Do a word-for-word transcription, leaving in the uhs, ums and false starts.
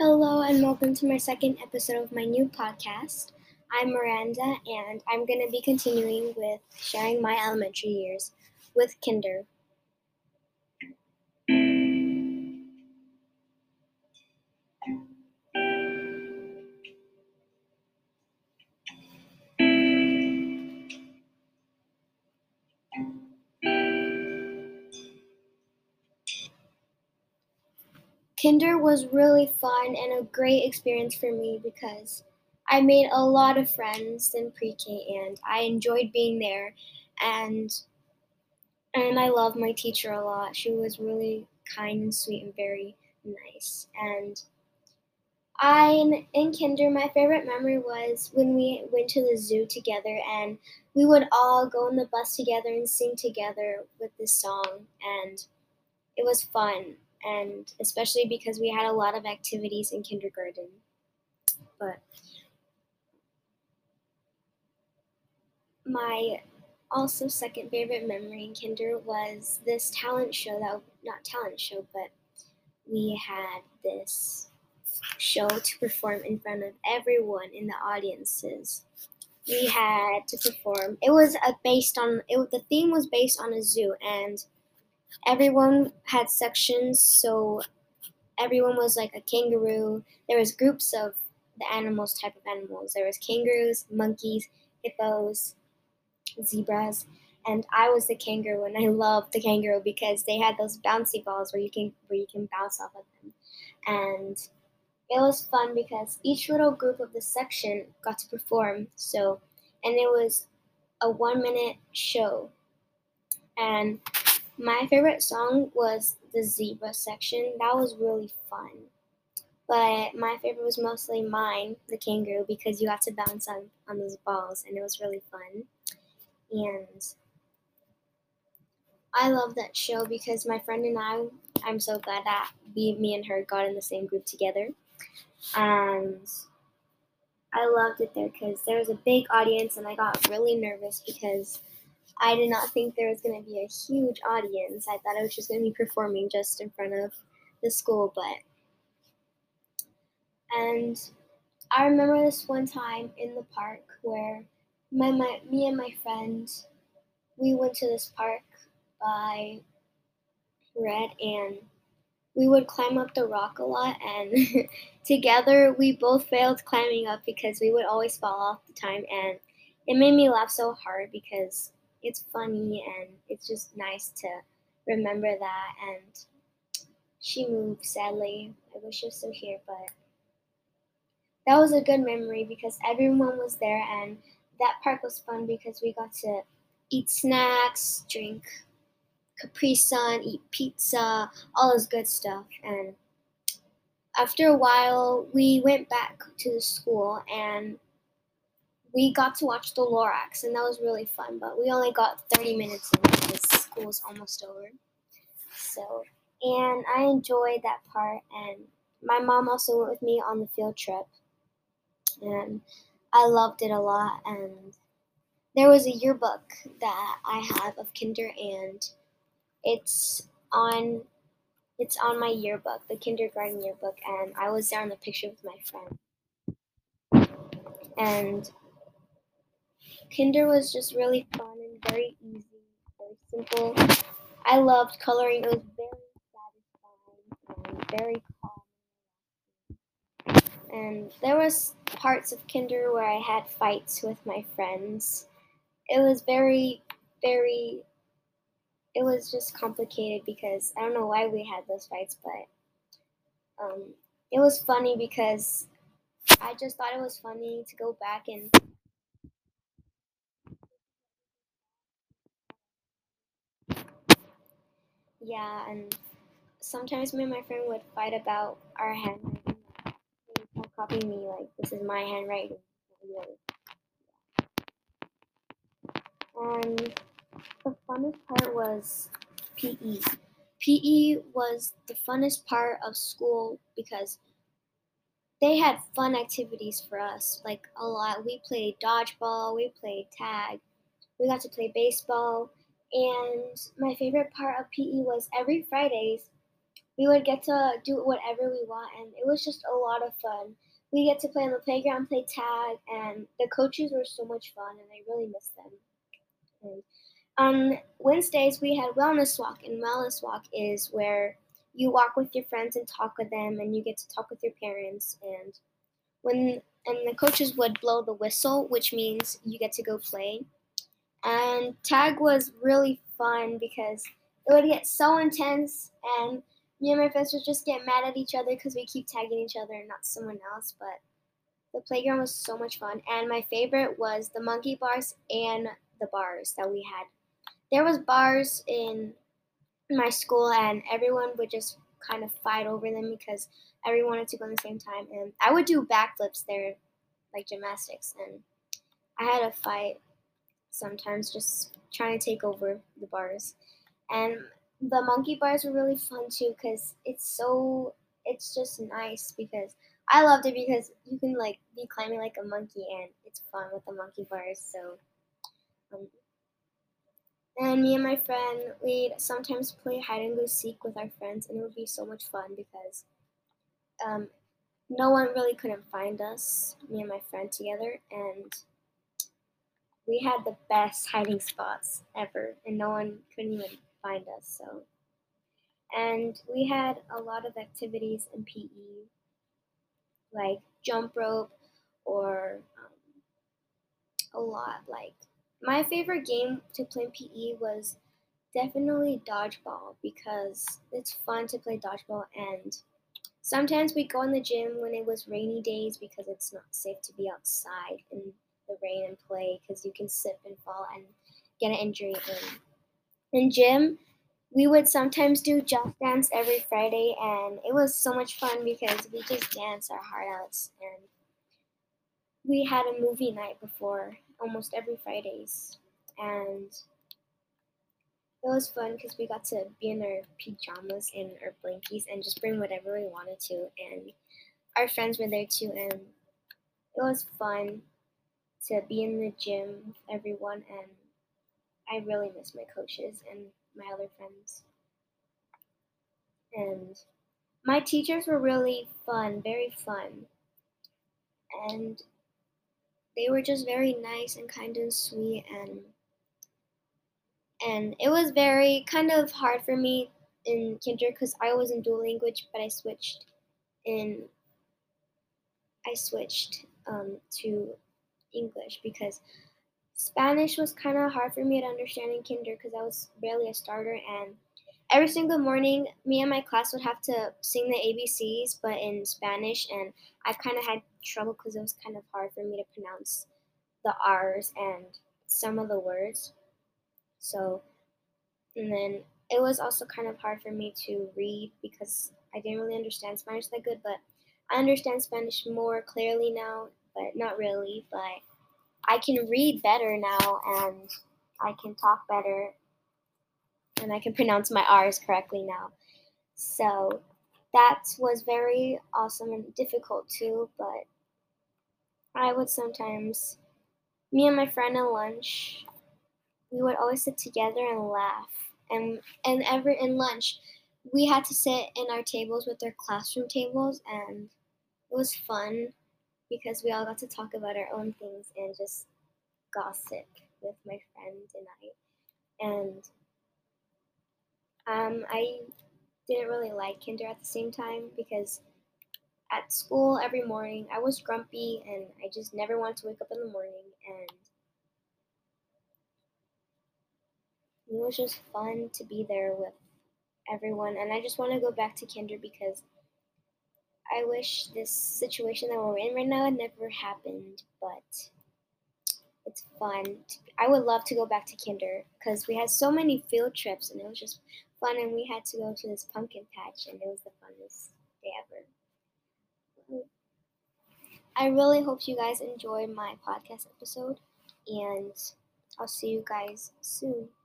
Hello and welcome to my second episode of my new podcast. I'm Miranda and I'm going to be continuing with sharing my elementary years with kinder. Kinder was really fun and a great experience for me because I made a lot of friends in pre-K and I enjoyed being there and and I love my teacher a lot. She was really kind and sweet and very nice. And I in kinder, my favorite memory was when we went to the zoo together and we would all go on the bus together and sing together with this song, and it was fun. And especially because we had a lot of activities in kindergarten. But my also second favorite memory in kinder was this talent show, that not talent show, but we had this show to perform in front of everyone in the audiences. We had to perform. It was a based on, it, the theme was based on a zoo, and everyone had sections, so everyone was like a kangaroo. There was groups of the animals, type of animals. There was kangaroos, monkeys, hippos, zebras, and I was the kangaroo, and I loved the kangaroo because they had those bouncy balls where you can where you can bounce off of them. And it was fun because each little group of the section got to perform, so and it was a one-minute show. And my favorite song was the zebra section. That was really fun. But my favorite was mostly mine, the kangaroo, because you got to bounce on, on those balls, and it was really fun. And I love that show because my friend and I, I'm so glad that we, me and her got in the same group together. And I loved it there because there was a big audience, and I got really nervous because I did not think there was going to be a huge audience. I thought I was just going to be performing just in front of the school, but... And I remember this one time in the park where my, my me and my friend, we went to this park by Red, and we would climb up the rock a lot, and together we both failed climbing up because we would always fall off the time, and it made me laugh so hard because it's funny, and it's just nice to remember that. And she moved, sadly. I wish she was still here, but that was a good memory because everyone was there, and that park was fun because we got to eat snacks, drink Capri Sun, eat pizza, all this good stuff. And after a while, we went back to the school, and we got to watch the Lorax, and that was really fun, but we only got thirty minutes in because school's almost over. So, and I enjoyed that part, and my mom also went with me on the field trip, and I loved it a lot. And there was a yearbook that I have of kinder, and it's on, it's on my yearbook, the kindergarten yearbook, and I was there in the picture with my friend. And kinder was just really fun and very easy, very simple. I loved coloring. It was very satisfying and very calm. And there was parts of kinder where I had fights with my friends. It was very, very, it was just complicated because I don't know why we had those fights, but um, it was funny because I just thought it was funny to go back and Yeah, and sometimes me and my friend would fight about our handwriting. They would copy me, like, this is my handwriting. And the funnest part was P E. P E was the funnest part of school because they had fun activities for us, like, a lot. We played dodgeball, we played tag, we got to play baseball. And my favorite part of P E was every Fridays, We would get to do whatever we want, and it was just a lot of fun. We get to play on the playground, play tag, and the coaches were so much fun, and I really miss them. And on Wednesdays, we had wellness walk, and wellness walk is where you walk with your friends and talk with them, and you get to talk with your parents. And when and the coaches would blow the whistle, which means you get to go play. And tag was really fun because it would get so intense, and me and my friends would just get mad at each other because we keep tagging each other and not someone else. But the playground was so much fun. And my favorite was the monkey bars and the bars that we had. There was bars in my school, and everyone would just kind of fight over them because everyone wanted to go at the same time. And I would do backflips there, like gymnastics. And I had a fight sometimes just trying to take over the bars. And the monkey bars were really fun too, because it's so, it's just nice because I loved it because you can like be climbing like a monkey, and it's fun with the monkey bars. So, um, and me and my friend, we'd sometimes play hide and go seek with our friends, and it would be so much fun because um, no one really couldn't find us, me and my friend together, and we had the best hiding spots ever, and no one couldn't even find us. So, and we had a lot of activities in P E, like jump rope, or um, a lot. Like my favorite game to play in P E was definitely dodgeball, because it's fun to play dodgeball, and sometimes we go in the gym when it was rainy days because it's not safe to be outside in the rain and play because you can slip and fall and get an injury. And in gym, we would sometimes do jump dance every Friday, and it was so much fun because we just danced our heart out, and we had a movie night before almost every Fridays, and it was fun because we got to be in our pajamas and our blankies and just bring whatever we wanted to, and our friends were there too, and it was fun to be in the gym with everyone. And I really miss my coaches and my other friends. And my teachers were really fun, very fun. And they were just very nice and kind and sweet. And and it was very kind of hard for me in kinder because I was in dual language, but I switched in, I switched um, to English because Spanish was kind of hard for me to understand in kinder because I was barely a starter, and every single morning me and my class would have to sing the A B Cs but in Spanish, and I kind of had trouble because it was kind of hard for me to pronounce the R's and some of the words. So, and then it was also kind of hard for me to read because I didn't really understand Spanish that good, but I understand Spanish more clearly now, but not really, but I can read better now, and I can talk better, and I can pronounce my R's correctly now. So that was very awesome and difficult too, but I would sometimes, me and my friend at lunch, we would always sit together and laugh. And and every in lunch, we had to sit in our tables with our classroom tables, and it was fun because we all got to talk about our own things and just gossip with my friend and I. And um, I didn't really like kinder at the same time because at school every morning I was grumpy, and I just never wanted to wake up in the morning, and it was just fun to be there with everyone. And I just want to go back to kinder because I wish this situation that we're in right now had never happened, but it's fun. I would love to go back to kinder because we had so many field trips, and it was just fun, and we had to go to this pumpkin patch, and it was the funnest day ever. I really hope you guys enjoyed my podcast episode, and I'll see you guys soon.